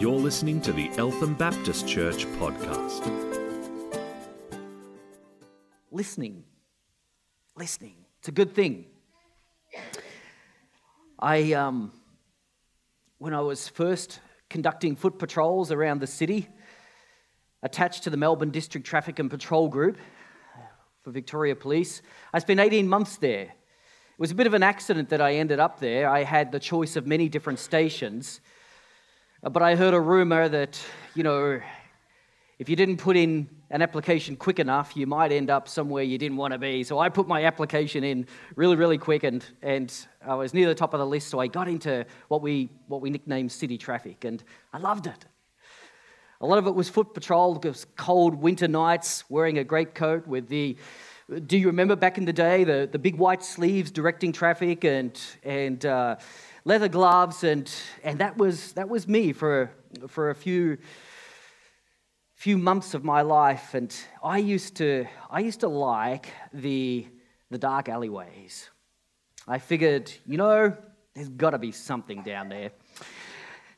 You're listening to the Eltham Baptist Church podcast. Listening. It's a good thing. I when I was first conducting foot patrols around the city, attached to the Melbourne District Traffic and Patrol Group for Victoria Police, I spent 18 months there. It was a bit of an accident that I ended up there. I had the choice of many different stations. But I heard a rumor that, if you didn't put in an application quick enough, you might end up somewhere you didn't want to be. So I put my application in really, really quick, and I was near the top of the list. So I got into what we nicknamed city traffic, and I loved it. A lot of it was foot patrol, because cold winter nights, wearing a greatcoat with the... Do you remember back in the day, the big white sleeves directing traffic and leather gloves, and that was me for a few months of my life, and I used to like the dark alleyways. I figured, there's got to be something down there,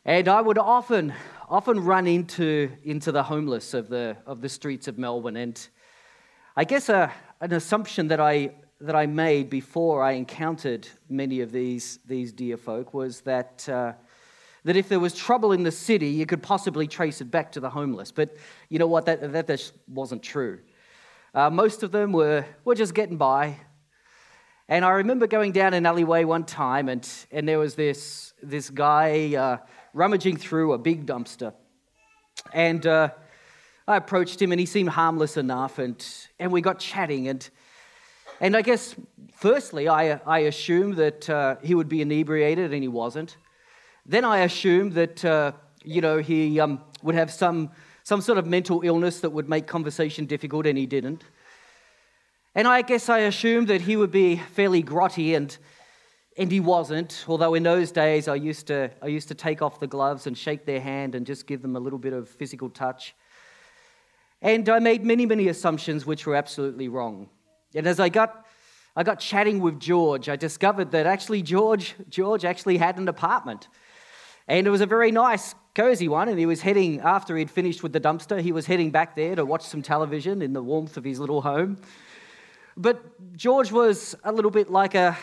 and I would often run into the homeless of the streets of Melbourne, and I guess an assumption that I made before I encountered many of these dear folk was that if there was trouble in the city, you could possibly trace it back to the homeless. But you know what? That just wasn't true. Most of them were just getting by. And I remember going down an alleyway one time, and there was this guy rummaging through a big dumpster, and I approached him, and he seemed harmless enough, and we got chatting, and I guess, firstly, I assumed that he would be inebriated, and he wasn't. Then I assumed that, he would have some sort of mental illness that would make conversation difficult, and he didn't. And I guess I assumed that he would be fairly grotty, and he wasn't, although in those days I used to take off the gloves and shake their hand and just give them a little bit of physical touch. And I made many, many assumptions which were absolutely wrong. And as I got chatting with George, I discovered that actually George actually had an apartment. And it was a very nice, cozy one, and he was heading, after he'd finished with the dumpster, he was heading back there to watch some television in the warmth of his little home. But George was a little bit like a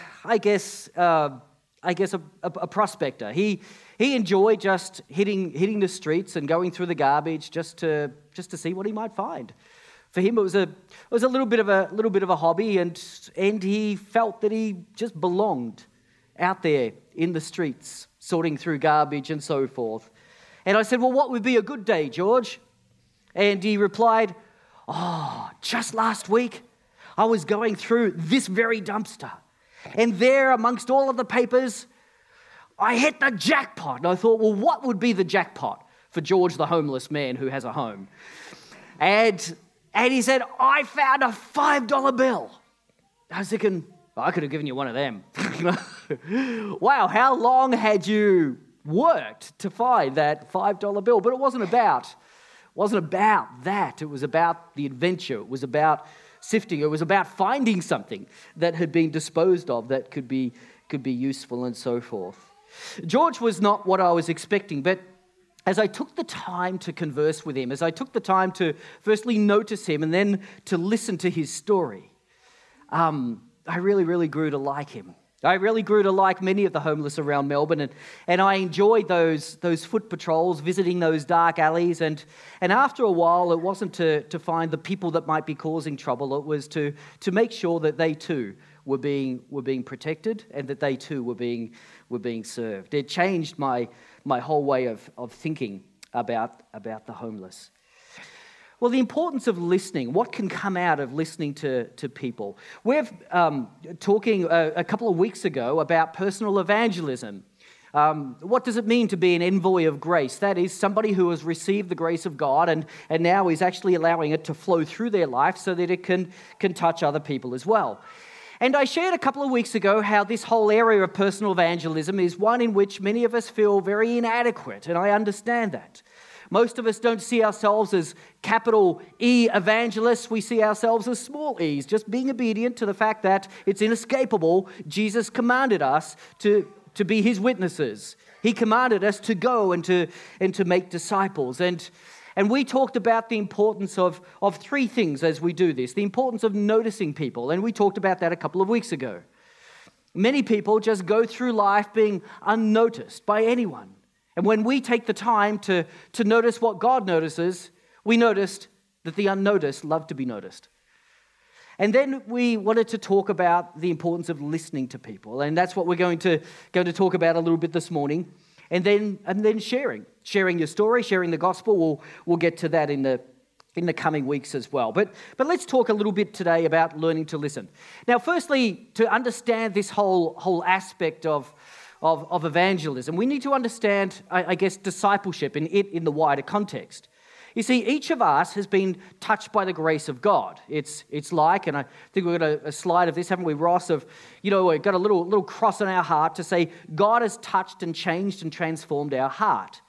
prospector. He enjoyed just hitting the streets and going through the garbage just to see what he might find. For him, it was a little bit of a hobby, and he felt that he just belonged out there in the streets, sorting through garbage and so forth. And I said, "Well, what would be a good day, George?" And he replied, "Oh, just last week, I was going through this very dumpster. And there, amongst all of the papers, I hit the jackpot." And I thought, well, what would be the jackpot for George, the homeless man who has a home? And he said, "I found a $5 bill." I was thinking, I could have given you one of them. Wow, how long had you worked to find that $5 bill? But it wasn't about that. It was about the adventure. It was about sifting. It was about finding something that had been disposed of that could be useful and so forth. George was not what I was expecting, but as I took the time to converse with him, as I took the time to firstly notice him and then to listen to his story, I really, really grew to like him. I really grew to like many of the homeless around Melbourne, and I enjoyed those foot patrols, visiting those dark alleys, and after a while it wasn't to find the people that might be causing trouble, it was to make sure that they too were being protected and that they too were being served. It changed my whole way of thinking about the homeless. Well, the importance of listening, what can come out of listening to people. We're talking a couple of weeks ago about personal evangelism. What does it mean to be an envoy of grace? That is, somebody who has received the grace of God and now is actually allowing it to flow through their life so that it can touch other people as well. And I shared a couple of weeks ago how this whole area of personal evangelism is one in which many of us feel very inadequate, and I understand that. Most of us don't see ourselves as capital E evangelists. We see ourselves as small e's, just being obedient to the fact that it's inescapable. Jesus commanded us to be his witnesses. He commanded us to go and to make disciples. And we talked about the importance of three things as we do this. The importance of noticing people, and we talked about that a couple of weeks ago. Many people just go through life being unnoticed by anyone. And when we take the time to notice what God notices, we noticed that the unnoticed love to be noticed. And then we wanted to talk about the importance of listening to people, and that's what we're going to talk about a little bit this morning. And then sharing your story, sharing the gospel. We'll get to that in the coming weeks as well. But let's talk a little bit today about learning to listen. Now, firstly, to understand this whole aspect of evangelism, we need to understand, I guess, discipleship in the wider context. You see, each of us has been touched by the grace of God. It's like, and I think we've got a slide of this, haven't we, Ross? Of, you know, we've got a little cross on our heart to say God has touched and changed and transformed our heart.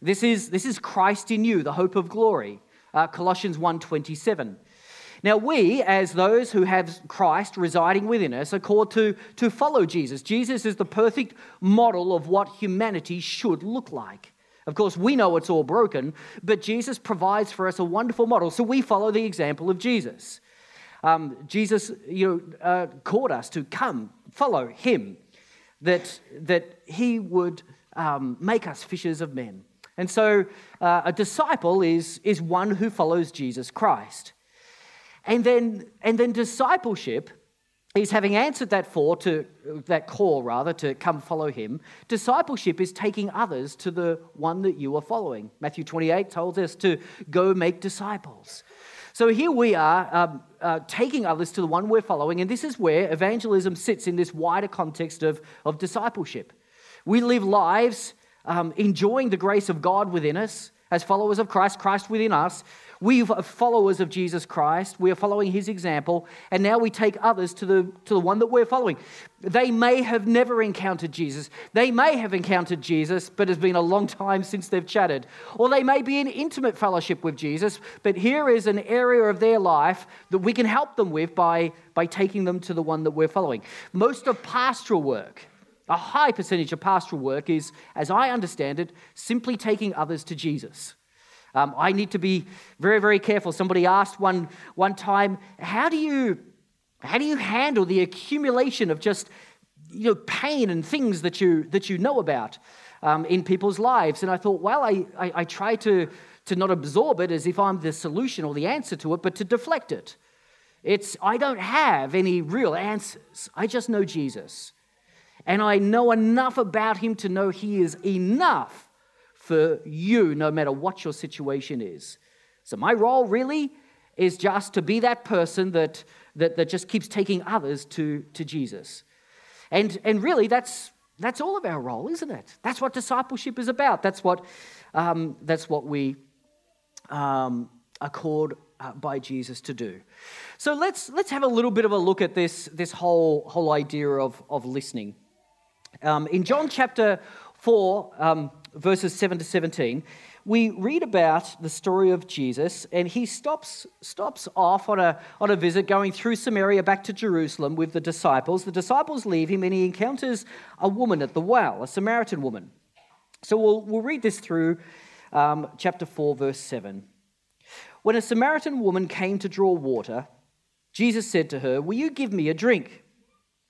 This is Christ in you, the hope of glory, Colossians 1:27. Now we, as those who have Christ residing within us, are called to follow Jesus. Jesus is the perfect model of what humanity should look like. Of course, we know it's all broken, but Jesus provides for us a wonderful model, so we follow the example of Jesus. Jesus, called us to come, follow him, that he would make us fishers of men. And so a disciple is one who follows Jesus Christ. And then discipleship is having answered that call to come follow him. Discipleship is taking others to the one that you are following. Matthew 28 tells us to go make disciples. So here we are taking others to the one we're following, and this is where evangelism sits in this wider context of discipleship. We live lives enjoying the grace of God within us as followers of Christ, Christ within us. We are followers of Jesus Christ. We are following his example, and now we take others to the one that we're following. They may have never encountered Jesus. They may have encountered Jesus, but it's been a long time since they've chatted. Or they may be in intimate fellowship with Jesus, but here is an area of their life that we can help them with by taking them to the one that we're following. Most of pastoral work, a high percentage of pastoral work is, as I understand it, simply taking others to Jesus. I need to be very, very careful. Somebody asked one time, how do you handle the accumulation of just pain and things that you know about in people's lives? And I thought, well, I try to not absorb it as if I'm the solution or the answer to it, but to deflect it. I don't have any real answers. I just know Jesus, and I know enough about him to know he is enough for you, no matter what your situation is. So my role really is just to be that person that just keeps taking others to Jesus. And really, that's all of our role, isn't it? That's what discipleship is about. That's what we are called by Jesus to do. So let's have a little bit of a look at this whole idea of listening. In John chapter 4. Verses 7 to 17, we read about the story of Jesus, and he stops off on a visit going through Samaria back to Jerusalem with the disciples. The disciples leave him, and he encounters a woman at the well, a Samaritan woman. So we'll read this through chapter 4, verse 7. When a Samaritan woman came to draw water, Jesus said to her, "Will you give me a drink?"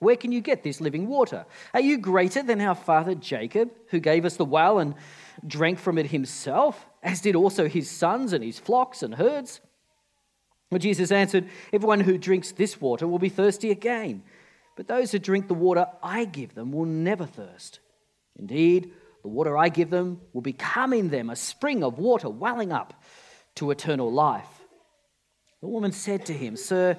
Where can you get this living water? Are you greater than our father Jacob, who gave us the well and drank from it himself, as did also his sons and his flocks and herds?" Well, Jesus answered, "Everyone who drinks this water will be thirsty again, but those who drink the water I give them will never thirst. Indeed, the water I give them will become in them a spring of water welling up to eternal life." The woman said to him, "Sir,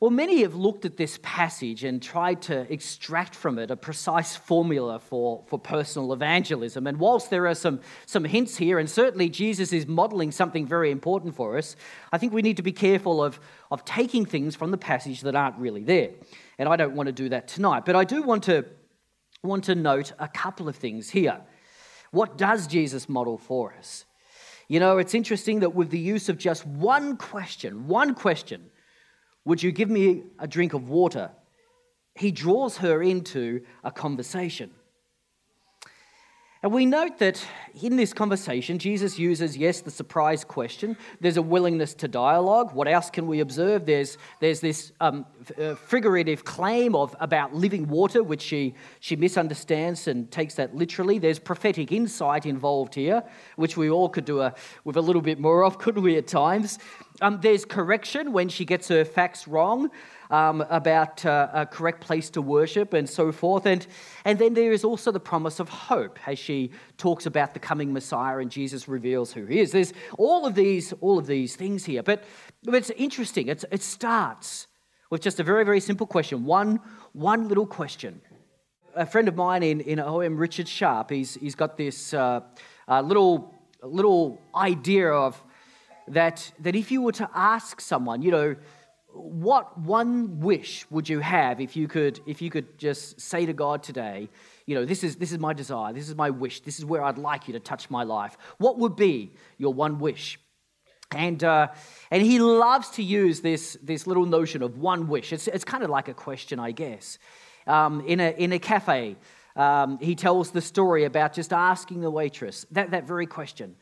Well, many have looked at this passage and tried to extract from it a precise formula for personal evangelism. And whilst there are some hints here, and certainly Jesus is modelling something very important for us, I think we need to be careful of taking things from the passage that aren't really there. And I don't want to do that tonight. But I do want to note a couple of things here. What does Jesus model for us? You know, it's interesting that with the use of just one question, would you give me a drink of water? He draws her into a conversation. And we note that in this conversation, Jesus uses, yes, the surprise question. There's a willingness to dialogue. What else can we observe? There's this figurative claim about living water, which she misunderstands and takes that literally. There's prophetic insight involved here, which we all could do with a little bit more of, couldn't we, at times? There's correction when she gets her facts wrong about a correct place to worship and so forth. And then there is also the promise of hope as she talks about the coming Messiah and Jesus reveals who he is. There's all of these things here. But it's interesting. It starts with just a very, very simple question, one little question. A friend of mine in OM, Richard Sharp, he's got this little idea of that if you were to ask someone, you know, what one wish would you have if you could just say to God today, you know, this is my desire, this is my wish, this is where I'd like you to touch my life. What would be your one wish? And he loves to use this little notion of one wish. It's kind of like a question, I guess. In a cafe, he tells the story about just asking the waitress that very question.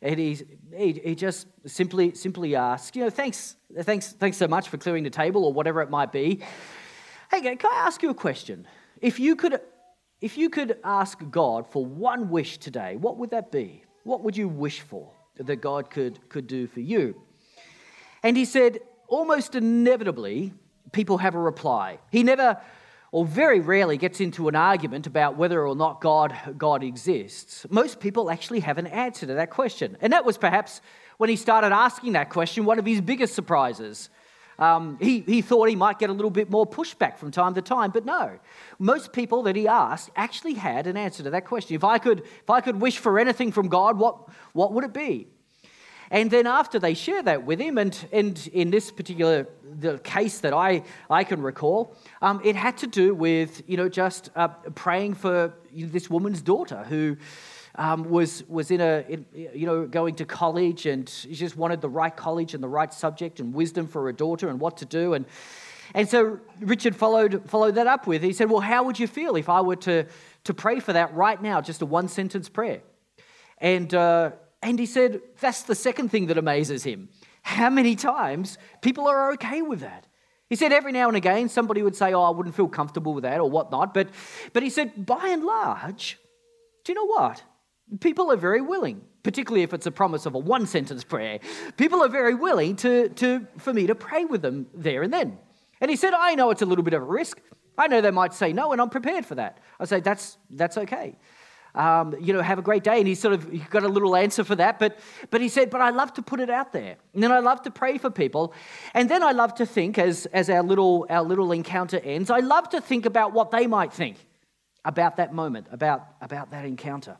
And he just simply asks, you know, thanks so much for clearing the table or whatever it might be. Hey, can I ask you a question? If you could ask God for one wish today, what would that be? What would you wish for that God could do for you? And he said, almost inevitably, people have a reply. He never, or very rarely, gets into an argument about whether or not God exists. Most people actually have an answer to that question. And that was perhaps, when he started asking that question, one of his biggest surprises. He thought he might get a little bit more pushback from time to time, but no. Most people that he asked actually had an answer to that question. If I could wish for anything from God, what would it be? And then after they share that with him, and in this particular the case that I can recall, it had to do with, you know, just praying for this woman's daughter who was going to college, and she just wanted the right college and the right subject and wisdom for her daughter and what to do. And so Richard followed that up with, he said, well, how would you feel if I were to pray for that right now, just a one-sentence prayer? And he said, that's the second thing that amazes him. How many times people are okay with that? He said every now and again somebody would say, oh, I wouldn't feel comfortable with that or whatnot. But he said, by and large, do you know what? People are very willing, particularly if it's a promise of a one-sentence prayer. People are very willing for me to pray with them there and then. And he said, I know it's a little bit of a risk. I know they might say no, and I'm prepared for that. I say, that's okay. You know, have a great day. And he got a little answer for that. But he said, but I love to put it out there. And then I love to pray for people. And then I love to think, as our little encounter ends, I love to think about what they might think about that moment, about that encounter.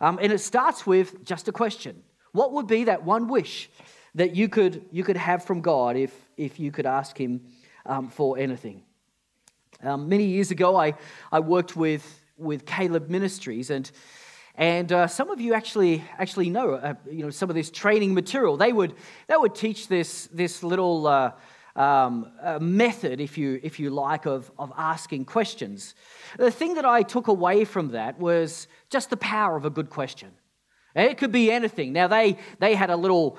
And it starts with just a question. What would be that one wish that you could have from God if you could ask him for anything? Many years ago, I worked with Caleb Ministries, and some of you actually know some of this training material. They would teach this little method, if you like, of asking questions. The thing that I took away from that was just the power of a good question. It could be anything. Now they had a little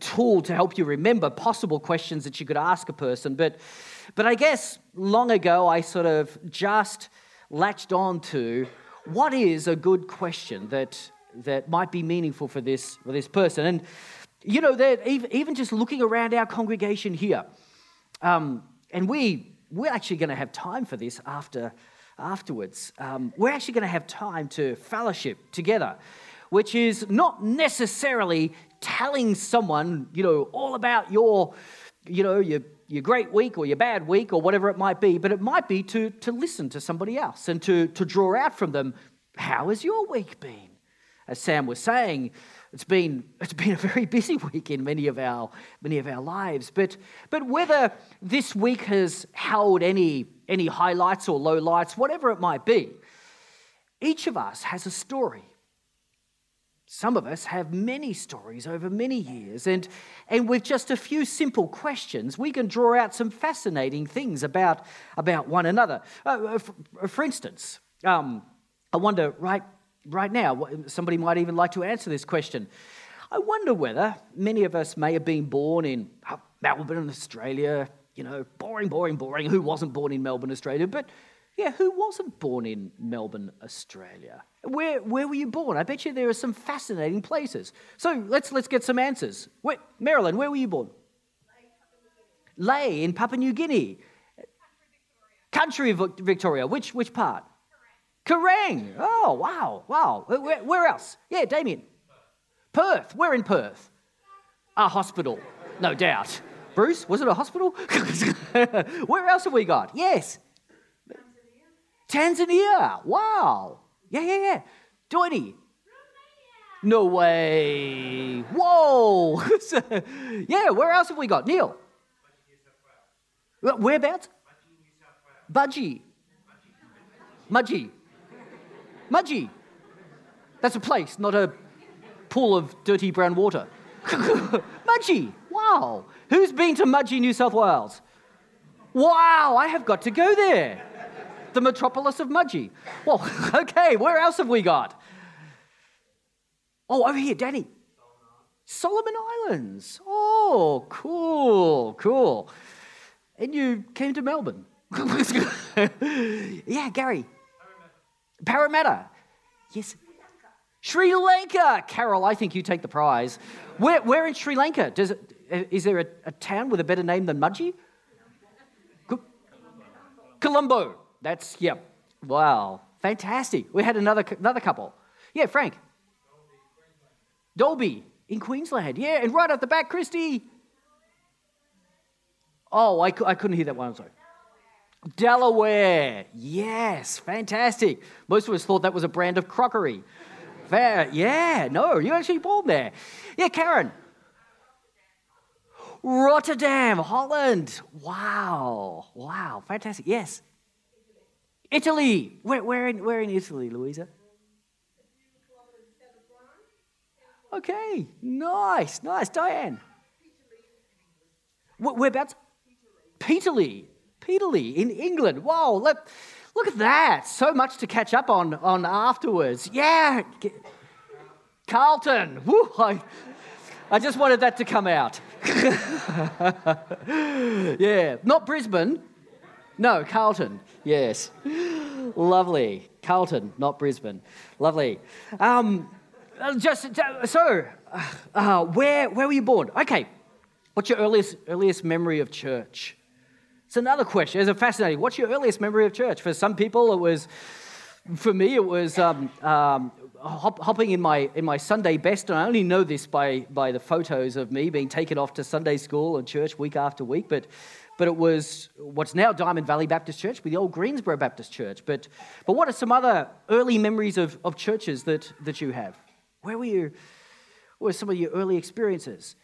tool to help you remember possible questions that you could ask a person, but I guess long ago I sort of just latched on to what is a good question that that might be meaningful for this person. And, you know, even just looking around our congregation here, and we're actually going to have time for this afterwards. We're actually going to have time to fellowship together, which is not necessarily telling someone, you know, all about your, you know, your great week or your bad week or whatever it might be, but it might be to listen to somebody else and to draw out from them, how has your week been? As Sam was saying, it's been a very busy week in many of our lives. But whether this week has held any highlights or lowlights, whatever it might be, each of us has a story. Some of us have many stories over many years, and with just a few simple questions, we can draw out some fascinating things about one another. For instance, I wonder right now, somebody might even like to answer this question. I wonder whether many of us may have been born in Melbourne, Australia. You know, boring. Who wasn't born in Melbourne, Australia? But yeah, who wasn't born in Melbourne, Australia? Where were you born? I bet you there are some fascinating places. So let's get some answers. Marilyn, where were you born? Ley in Papua New Guinea. Country Victoria. Country Victoria. Which part? Kerrang. Oh, wow. Where else? Yeah, Damien. Perth. Where in Perth? A hospital, no doubt. Bruce, was it a hospital? Where else have we got? Yes. Tanzania. Wow. Yeah. Doini. Romania. No way. Whoa. Yeah, where else have we got? Neil. Whereabouts? Budgie. Mudgee. That's a place, not a pool of dirty brown water. Mudgee. Wow. Who's been to Mudgee, New South Wales? Wow, I have got to go there. The metropolis of Mudgee. Well, okay, where else have we got? Oh, over here, Danny. Solomon Islands. Oh, cool. And you came to Melbourne. Yeah, Gary. Parramatta. Yes. Sri Lanka. Carol, I think you take the prize. Where in Sri Lanka? Is there a town with a better name than Mudgee? Colombo. That's, yeah. Wow. Fantastic. We had another couple. Yeah, Frank. Dolby in Queensland. Yeah, and right at the back, Christy. Oh, I couldn't hear that one. I'm sorry. Delaware. Yes, fantastic. Most of us thought that was a brand of crockery. Yeah, no, you're actually born there. Yeah, Karen. Rotterdam, Holland. Wow, fantastic. Yes. Italy. Where in Italy, Louisa? Okay, nice. Diane. Whereabouts? Peterlee in England. Wow, look at that. So much to catch up on afterwards. Yeah. Carlton. Woo, I just wanted that to come out. Yeah, not Brisbane. No, Carlton. Yes. Lovely. Carlton, not Brisbane. Lovely. Where were you born? Okay. What's your earliest memory of church? It's another question. It's a fascinating. What's your earliest memory of church? For some people, it was. For me, it was hopping in my Sunday best, and I only know this by the photos of me being taken off to Sunday school and church week after week. But it was what's now Diamond Valley Baptist Church, with the old Greensboro Baptist Church. But what are some other early memories of churches that you have? Where were you? What were some of your early experiences?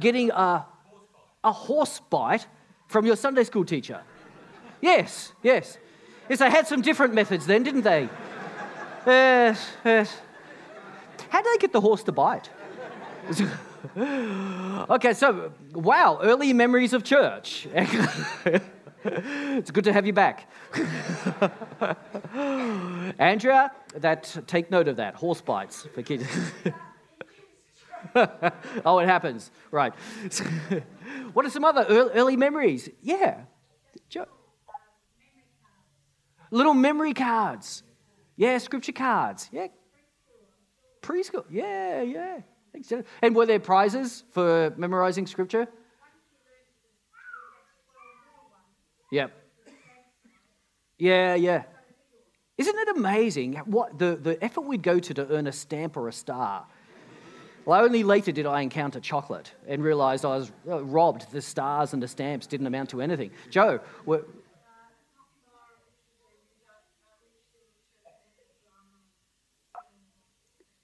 Getting a horse bite from your Sunday school teacher. Yes. Yes, they had some different methods then, didn't they? Yes. How did they get the horse to bite? Okay, so, wow, early memories of church. It's good to have you back. Andrea, take note of that, horse bites for kids. Oh, it happens. Right. What are some other early memories? Yeah. Little memory cards. Yeah, scripture cards. Yeah. Preschool. Yeah, yeah. And were there prizes for memorizing scripture? Yep. Yeah, yeah. Isn't it amazing what the effort we'd go to earn a stamp or a star? Well, only later did I encounter chocolate and realised I was robbed. The stars and the stamps didn't amount to anything. Joe,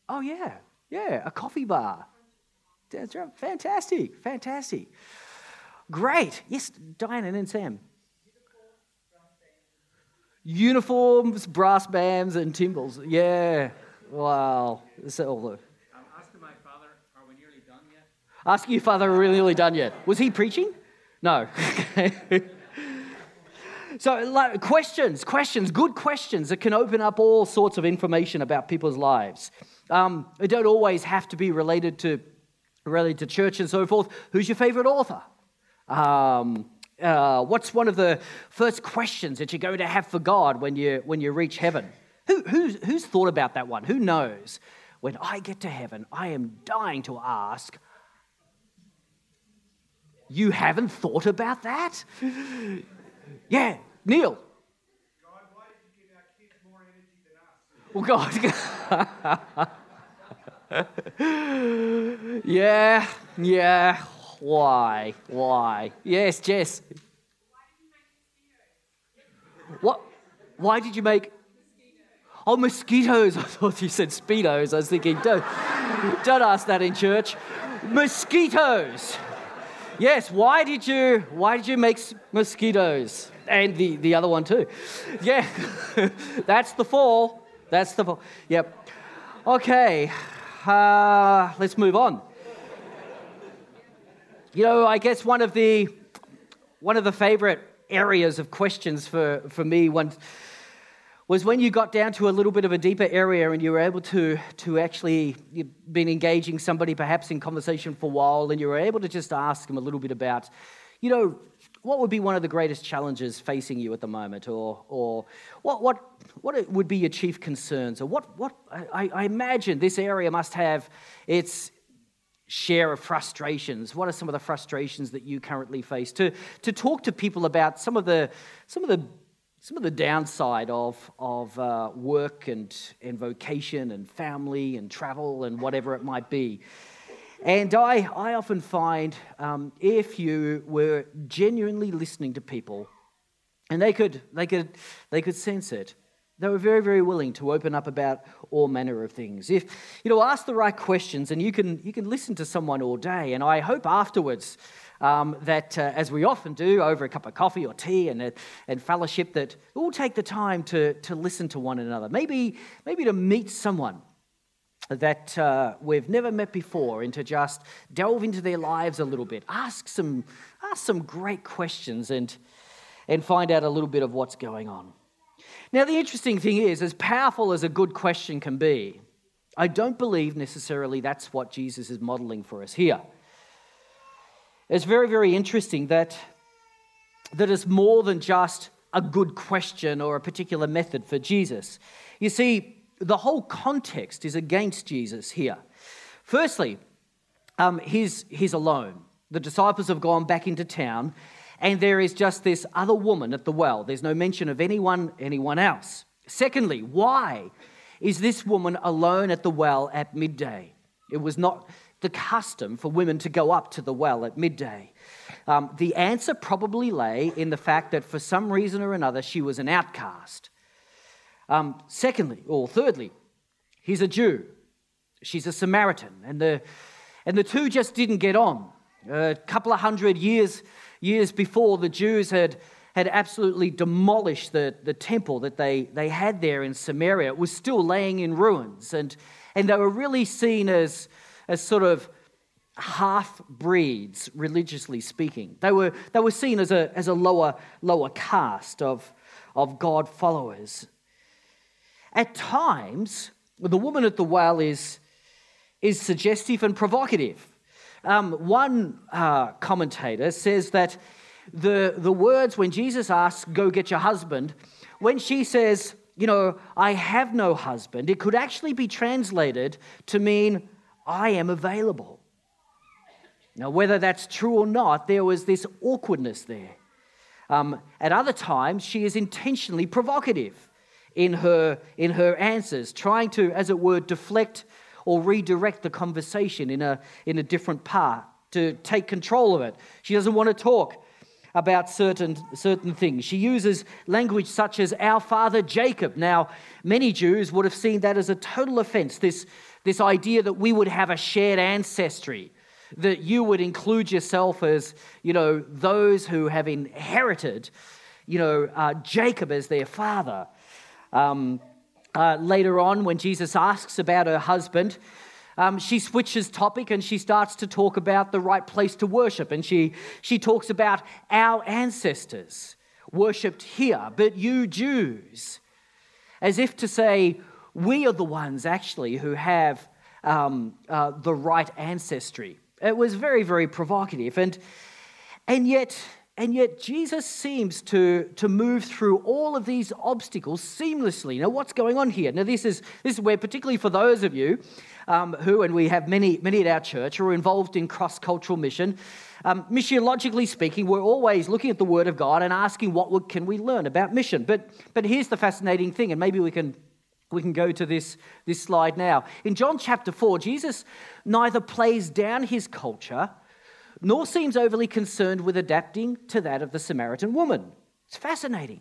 oh, yeah. Yeah, a coffee bar. That's right. Fantastic, fantastic. Great. Yes, Diane and then Sam. Uniforms, brass bands, and timbrels. Yeah. Wow. That's all the... Ask your father, are we nearly done yet? Was he preaching? No. So, like, questions, good questions that can open up all sorts of information about people's lives. They don't always have to be related to church and so forth. Who's your favorite author? What's one of the first questions that you're going to have for God when you reach heaven? Who's thought about that one? Who knows? When I get to heaven, I am dying to ask. You haven't thought about that? Yeah, Neil. God, why did you give our kids more energy than us? Well, God. Yeah. Why? Yes, Jess. What? Why did you make... Oh, mosquitoes. I thought you said speedos. I was thinking, don't ask that in church. Mosquitoes. Yes, why did you make mosquitoes? And the other one too. Yeah, that's the fall. Yep. Okay, let's move on. You know, I guess one of the favourite areas of questions for me once was when you got down to a little bit of a deeper area and you were able to actually, you've been engaging somebody perhaps in conversation for a while and you were able to just ask them a little bit about, you know, what would be one of the greatest challenges facing you at the moment or what would be your chief concerns or what I imagine this area must have its share of frustrations. What are some of the frustrations that you currently face? To talk to people about some of the downside of work and vocation and family and travel and whatever it might be. And I often find if you were genuinely listening to people, and they could sense it, they were very, very willing to open up about all manner of things. If you know, ask the right questions, and you can listen to someone all day. And I hope afterwards. That, as we often do, over a cup of coffee or tea and fellowship, that we'll take the time to listen to one another. Maybe to meet someone that we've never met before, and to just delve into their lives a little bit, ask some great questions, and find out a little bit of what's going on. Now, the interesting thing is, as powerful as a good question can be, I don't believe necessarily that's what Jesus is modeling for us here. It's very, very interesting that it's more than just a good question or a particular method for Jesus. You see, the whole context is against Jesus here. Firstly, he's alone. The disciples have gone back into town, and there is just this other woman at the well. There's no mention of anyone else. Secondly, why is this woman alone at the well at midday? It was not the custom for women to go up to the well at midday. The answer probably lay in the fact that for some reason or another she was an outcast. Thirdly, he's a Jew. She's a Samaritan. And the two just didn't get on. A couple of hundred years before, the Jews had absolutely demolished the temple that they had there in Samaria. It was still laying in ruins. And they were really seen as sort of half-breeds, religiously speaking. They were seen as a lower caste of God followers. At times, the woman at the well is suggestive and provocative. One commentator says that the words when Jesus asks, "Go get your husband," when she says, you know, I have no husband, it could actually be translated to mean, I am available. Now, whether that's true or not, there was this awkwardness there. At other times, she is intentionally provocative in her answers, trying to, as it were, deflect or redirect the conversation in a different path, to take control of it. She doesn't want to talk about certain things. She uses language such as our father Jacob. Now, many Jews would have seen that as a total offense, this idea that we would have a shared ancestry, that you would include yourself as, you know, those who have inherited, you know, Jacob as their father. Later on, when Jesus asks about her husband, she switches topic and she starts to talk about the right place to worship. And she talks about our ancestors worshipped here, but you Jews, as if to say, we are the ones actually who have the right ancestry. It was very, very provocative. And yet Jesus seems to move through all of these obstacles seamlessly. Now, what's going on here? Now, this is where, particularly for those of you who, and we have many at our church, who are involved in cross-cultural mission, missiologically speaking, we're always looking at the Word of God and asking what can we learn about mission. But here's the fascinating thing, and maybe we can go to this slide now. In John chapter 4, Jesus neither plays down his culture nor seems overly concerned with adapting to that of the Samaritan woman. It's fascinating.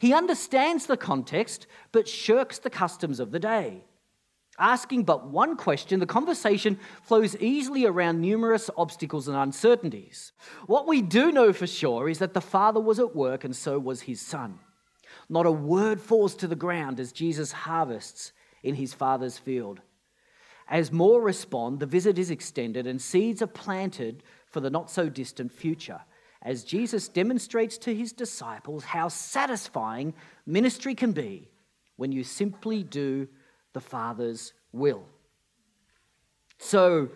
He understands the context, but shirks the customs of the day. Asking but one question, the conversation flows easily around numerous obstacles and uncertainties. What we do know for sure is that the father was at work and so was his son. Not a word falls to the ground as Jesus harvests in his father's field. As more respond, the visit is extended and seeds are planted for the not-so-distant future, as Jesus demonstrates to his disciples how satisfying ministry can be when you simply do the Father's will. So,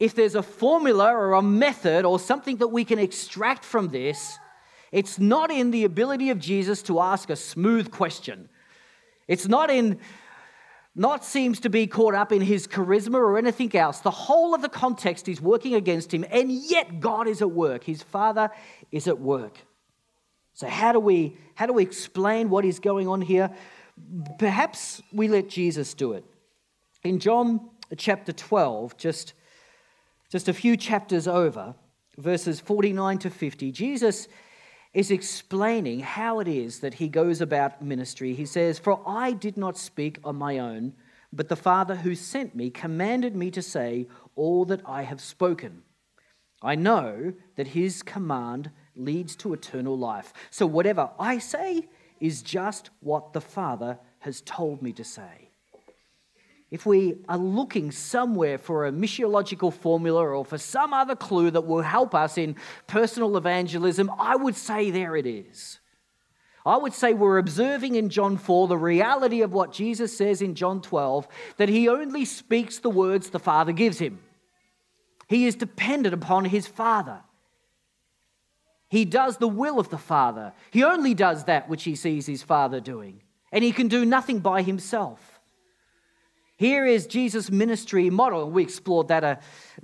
if there's a formula or a method or something that we can extract from this, it's not in the ability of Jesus to ask a smooth question. It's not in... Not seems to be caught up in his charisma or anything else. The whole of the context is working against him, and yet God is at work. His Father is at work. So how do we explain what is going on here? Perhaps we let Jesus do it. In John chapter 12, just a few chapters over, verses 49 to 50, Jesus is explaining how it is that he goes about ministry. He says, "For I did not speak on my own, but the Father who sent me commanded me to say all that I have spoken. I know that his command leads to eternal life. So whatever I say is just what the Father has told me to say." If we are looking somewhere for a missiological formula or for some other clue that will help us in personal evangelism, I would say there it is. I would say we're observing in John 4 the reality of what Jesus says in John 12, that he only speaks the words the Father gives him. He is dependent upon his Father. He does the will of the Father. He only does that which he sees his Father doing, and he can do nothing by himself. Here is Jesus' ministry model, and we explored that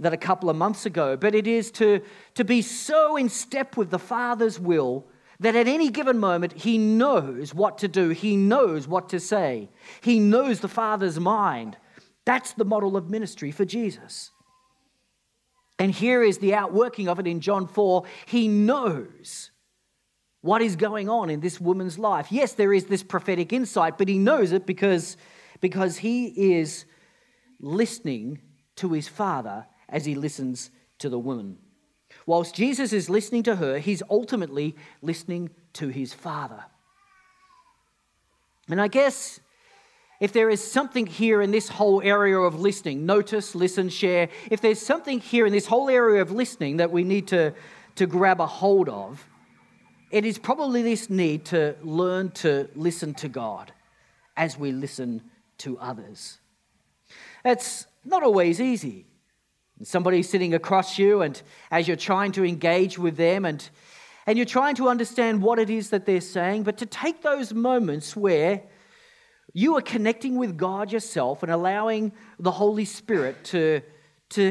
a couple of months ago, but it is to be so in step with the Father's will that at any given moment he knows what to do, he knows what to say, he knows the Father's mind. That's the model of ministry for Jesus. And here is the outworking of it in John 4. He knows what is going on in this woman's life. Yes, there is this prophetic insight, but he knows it because he is listening to his Father as he listens to the woman. Whilst Jesus is listening to her, he's ultimately listening to his Father. And I guess if there is something here in this whole area of listening, notice, listen, share, if there's something here in this whole area of listening that we need to grab a hold of, it is probably this need to learn to listen to God as we listen to others. It's not always easy. Somebody's sitting across you, and as you're trying to engage with them, and and you're trying to understand what it is that they're saying, but to take those moments where you are connecting with God yourself and allowing the Holy Spirit to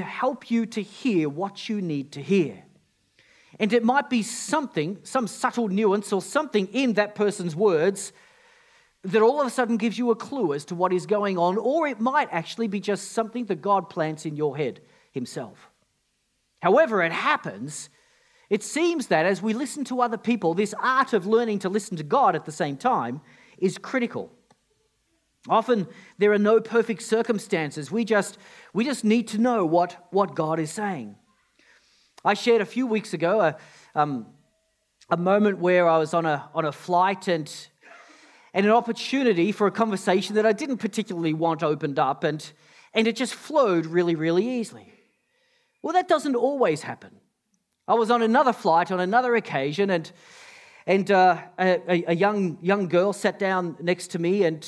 help you to hear what you need to hear. And it might be something, some subtle nuance or something in that person's words that all of a sudden gives you a clue as to what is going on, or it might actually be just something that God plants in your head himself. However it happens, it seems that as we listen to other people, this art of learning to listen to God at the same time is critical. Often there are no perfect circumstances. We just need to know what God is saying. I shared a few weeks ago a moment where I was on a flight and an opportunity for a conversation that I didn't particularly want opened up, and it just flowed really, really easily. Well, that doesn't always happen. I was on another flight on another occasion, and a young girl sat down next to me, and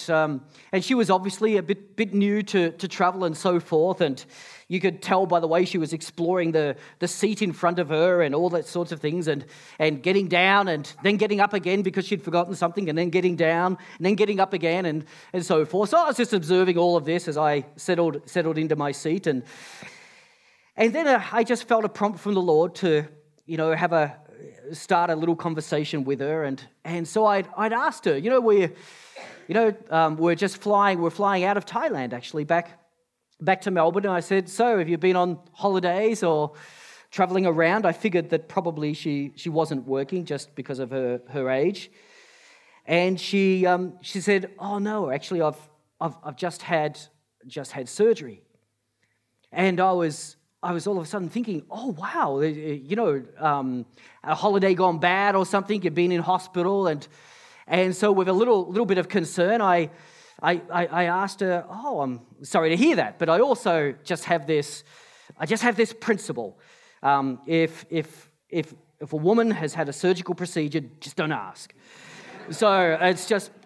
she was obviously a bit new to travel and so forth, and you could tell by the way she was exploring the seat in front of her and all that sorts of things, and getting down and then getting up again because she'd forgotten something, and then getting down and then getting up again and so forth. So I was just observing all of this as I settled into my seat, and then I just felt a prompt from the Lord to, you know, start a little conversation with her, and so I'd asked her, we're just flying out of Thailand actually back to Melbourne, and I said, so have you been on holidays or traveling around? I figured that probably she wasn't working just because of her age, and she said, oh no, actually I've just had surgery, and I was all of a sudden thinking, oh, wow, a holiday gone bad or something, you've been in hospital. And so with a little bit of concern, I asked her, oh, I'm sorry to hear that, but I also just have this principle. If a woman has had a surgical procedure, just don't ask. So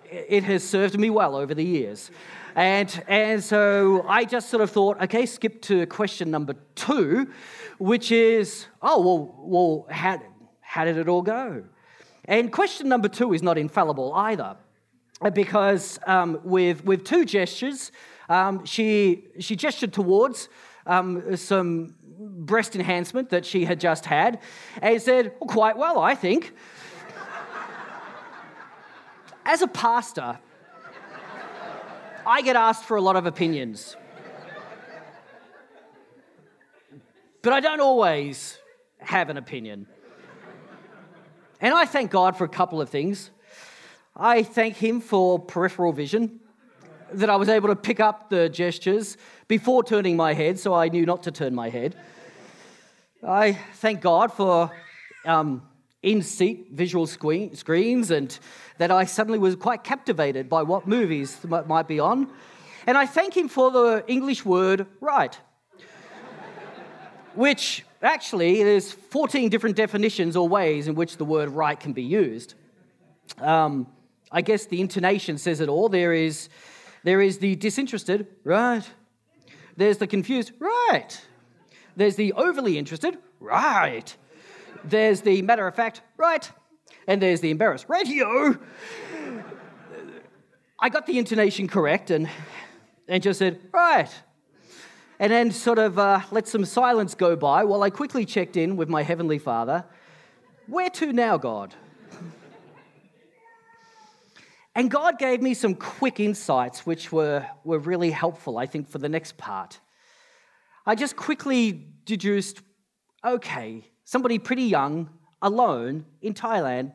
it has served me well over the years. And so I just sort of thought, okay, skip to question number 2, which is, oh, well, how did it all go? And question number 2 is not infallible either, because with two gestures, she gestured towards some breast enhancement that she had just had and said, well, quite well, I think. As a pastor, I get asked for a lot of opinions. But I don't always have an opinion. And I thank God for a couple of things. I thank him for peripheral vision, that I was able to pick up the gestures before turning my head, so I knew not to turn my head. I thank God for in-seat visual screens, and that I suddenly was quite captivated by what movies might be on. And I thank him for the English word, right, which actually there's 14 different definitions or ways in which the word right can be used. I guess the intonation says it all. There is the disinterested, right. There's the confused, right. There's the overly interested, right. There's the matter of fact, right, and there's the embarrassed, radio. I got the intonation correct and just said, right, and then sort of let some silence go by while I quickly checked in with my Heavenly Father. Where to now, God? And God gave me some quick insights which were really helpful, I think, for the next part. I just quickly deduced, okay, somebody pretty young, alone, in Thailand,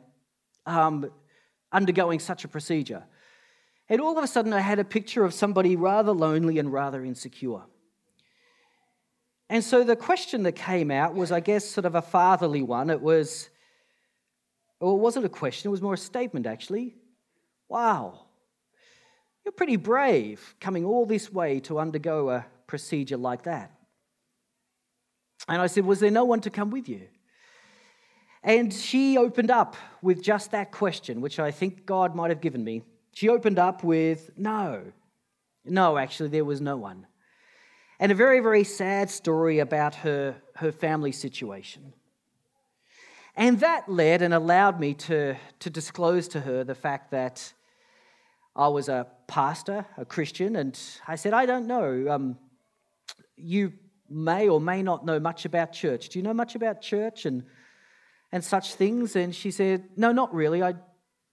undergoing such a procedure. And all of a sudden, I had a picture of somebody rather lonely and rather insecure. And so the question that came out was, I guess, sort of a fatherly one. It wasn't a question, it was more a statement, actually. Wow, you're pretty brave coming all this way to undergo a procedure like that. And I said, was there no one to come with you? And she opened up with just that question, which I think God might have given me. She opened up with, no, actually there was no one. And a very, very sad story about her family situation. And that led and allowed me to disclose to her the fact that I was a pastor, a Christian, and I said, I don't know. You may or may not know much about church. Do you know much about church and such things? And she said, no, not really. I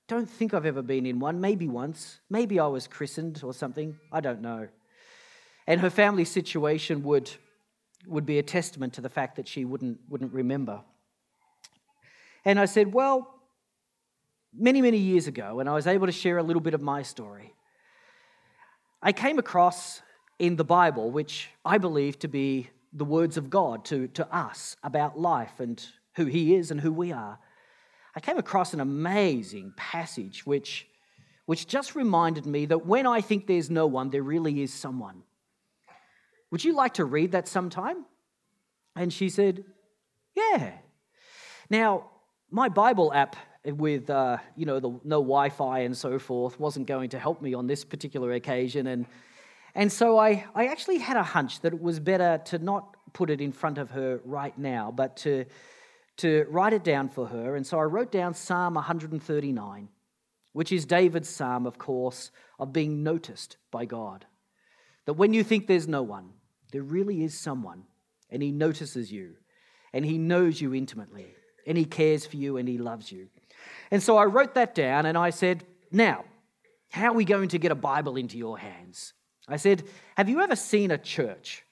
don't think I've ever been in one, maybe once. Maybe I was christened or something. I don't know. And her family situation would be a testament to the fact that she wouldn't remember. And I said, well, many, many years ago, and I was able to share a little bit of my story, I came across in the Bible, which I believe to be the words of God to us about life and who He is and who we are, I came across an amazing passage which just reminded me that when I think there's no one, there really is someone. Would you like to read that sometime? And she said, yeah. Now, my Bible app with the no Wi-Fi and so forth wasn't going to help me on this particular occasion, and so I actually had a hunch that it was better to not put it in front of her right now, but to write it down for her. And so I wrote down Psalm 139, which is David's psalm, of course, of being noticed by God. That when you think there's no one, there really is someone, and He notices you, and He knows you intimately, and He cares for you, and He loves you. And so I wrote that down, and I said, now, how are we going to get a Bible into your hands? I said, have you ever seen a church?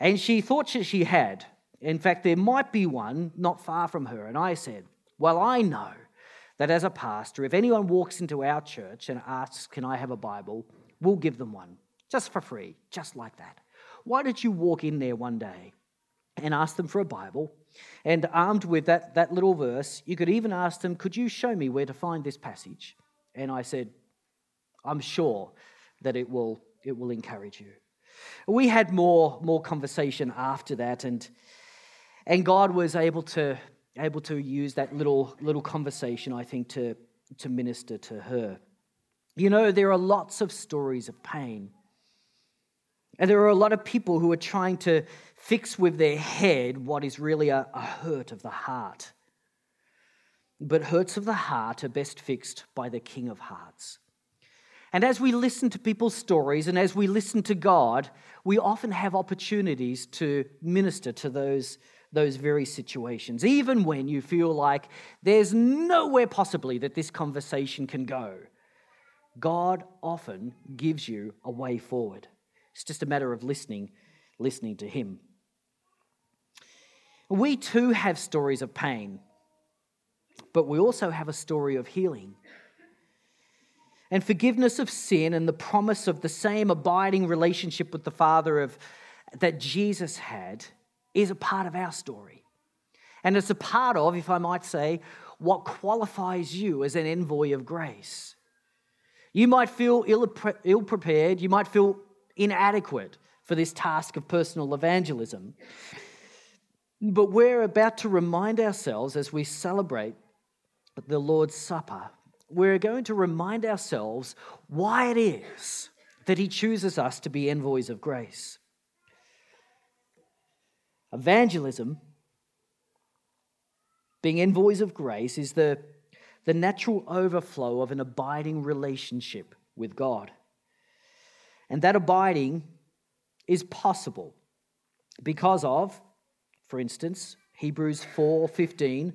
And she thought she had. In fact, there might be one not far from her. And I said, well, I know that as a pastor, if anyone walks into our church and asks, can I have a Bible, we'll give them one, just for free, just like that. Why don't you walk in there one day and ask them for a Bible? And armed with that little verse, you could even ask them, could you show me where to find this passage? And I said, I'm sure that it will encourage you. We had more conversation after that, and God was able to use that little conversation, I think, to minister to her. You know, there are lots of stories of pain. And there are a lot of people who are trying to fix with their head what is really a hurt of the heart. But hurts of the heart are best fixed by the King of Hearts. And as we listen to people's stories and as we listen to God, we often have opportunities to minister to those very situations, even when you feel like there's nowhere possibly that this conversation can go. God often gives you a way forward. It's just a matter of listening to Him. We too have stories of pain, but we also have a story of healing. And forgiveness of sin and the promise of the same abiding relationship with the Father that Jesus had is a part of our story. And it's a part of, if I might say, what qualifies you as an envoy of grace. You might feel ill-prepared, you might feel inadequate for this task of personal evangelism. But we're about to remind ourselves as we celebrate the Lord's Supper, we're going to remind ourselves why it is that He chooses us to be envoys of grace. Evangelism, being envoys of grace, is the natural overflow of an abiding relationship with God. And that abiding is possible because of, for instance, Hebrews 4:15,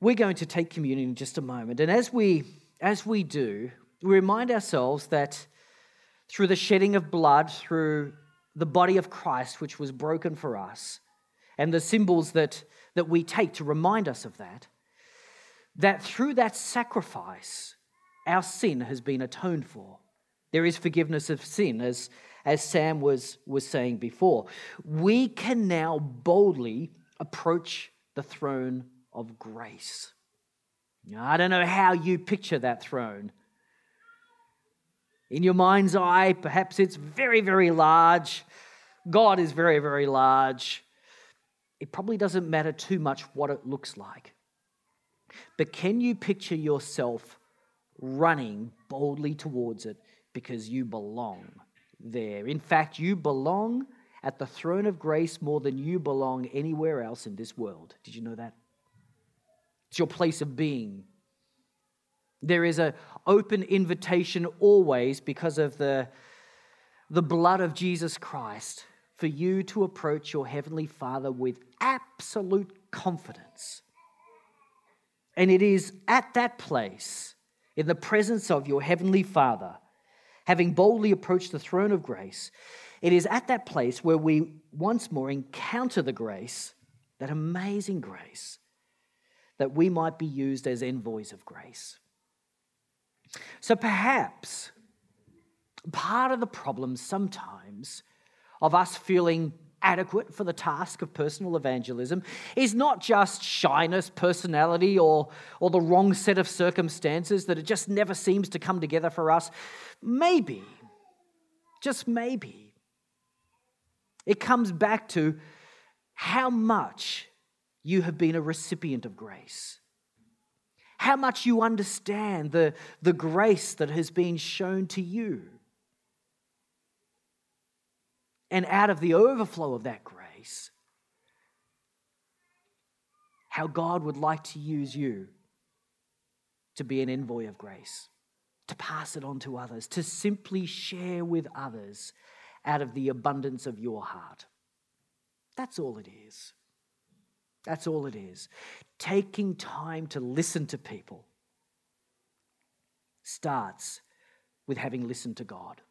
We're going to take communion in just a moment, and as we do, we remind ourselves that through the shedding of blood, through the body of Christ which was broken for us, and the symbols that we take to remind us of that through that sacrifice, our sin has been atoned for. There is forgiveness of sin, as Sam was saying before. We can now boldly approach the throne of grace. Now, I don't know how you picture that throne. In your mind's eye, perhaps it's very, very large. God is very, very large. It probably doesn't matter too much what it looks like. But can you picture yourself running boldly towards it because you belong there? In fact, you belong at the throne of grace more than you belong anywhere else in this world. Did you know that? It's your place of being. There is an open invitation always because of the blood of Jesus Christ for you to approach your Heavenly Father with absolute confidence. And it is at that place, in the presence of your Heavenly Father, having boldly approached the throne of grace, it is at that place where we once more encounter the grace, that amazing grace, that we might be used as envoys of grace. So perhaps part of the problem sometimes of us feeling adequate for the task of personal evangelism is not just shyness, personality, or the wrong set of circumstances that it just never seems to come together for us. Maybe, just maybe, it comes back to how much you have been a recipient of grace. How much you understand the grace that has been shown to you. And out of the overflow of that grace, how God would like to use you to be an envoy of grace, to pass it on to others, to simply share with others out of the abundance of your heart. That's all it is. That's all it is. Taking time to listen to people starts with having listened to God.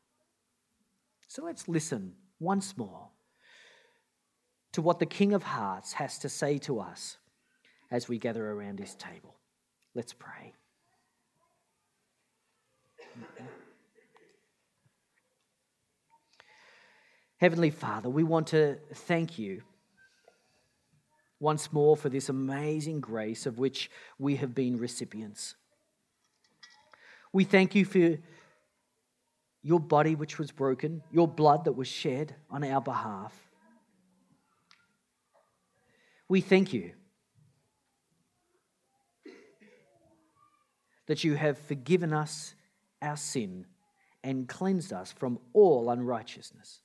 So let's listen once more to what the King of Hearts has to say to us as we gather around his table. Let's pray. Heavenly Father, we want to thank you once more for this amazing grace of which we have been recipients. We thank you for your body which was broken, your blood that was shed on our behalf. We thank you that you have forgiven us our sin and cleansed us from all unrighteousness.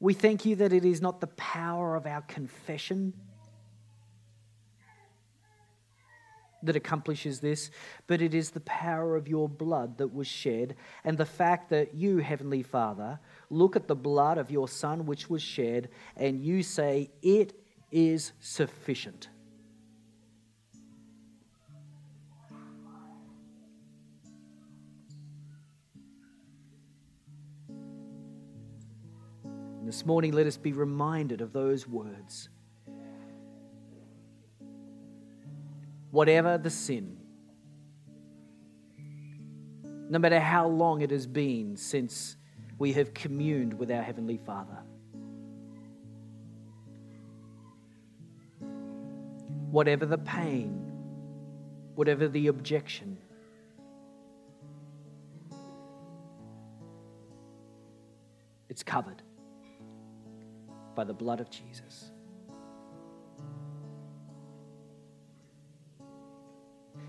We thank you that it is not the power of our confession that accomplishes this, but it is the power of your blood that was shed, and the fact that you, Heavenly Father, look at the blood of your Son which was shed, and you say, it is sufficient. And this morning, let us be reminded of those words. Whatever the sin, no matter how long it has been since we have communed with our Heavenly Father, whatever the pain, whatever the objection, it's covered by the blood of Jesus.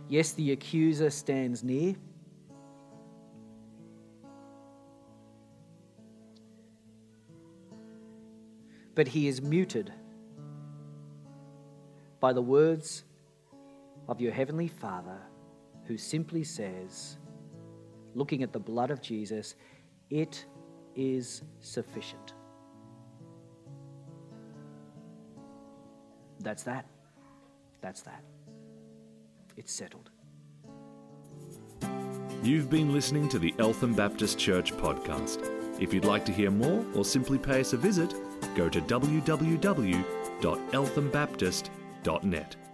Yes, the accuser stands near, but he is muted by the words of your Heavenly Father, who simply says, looking at the blood of Jesus, it is sufficient. That's that. That's that. It's settled. You've been listening to the Eltham Baptist Church podcast. If you'd like to hear more or simply pay us a visit, go to www.elthambaptist.net.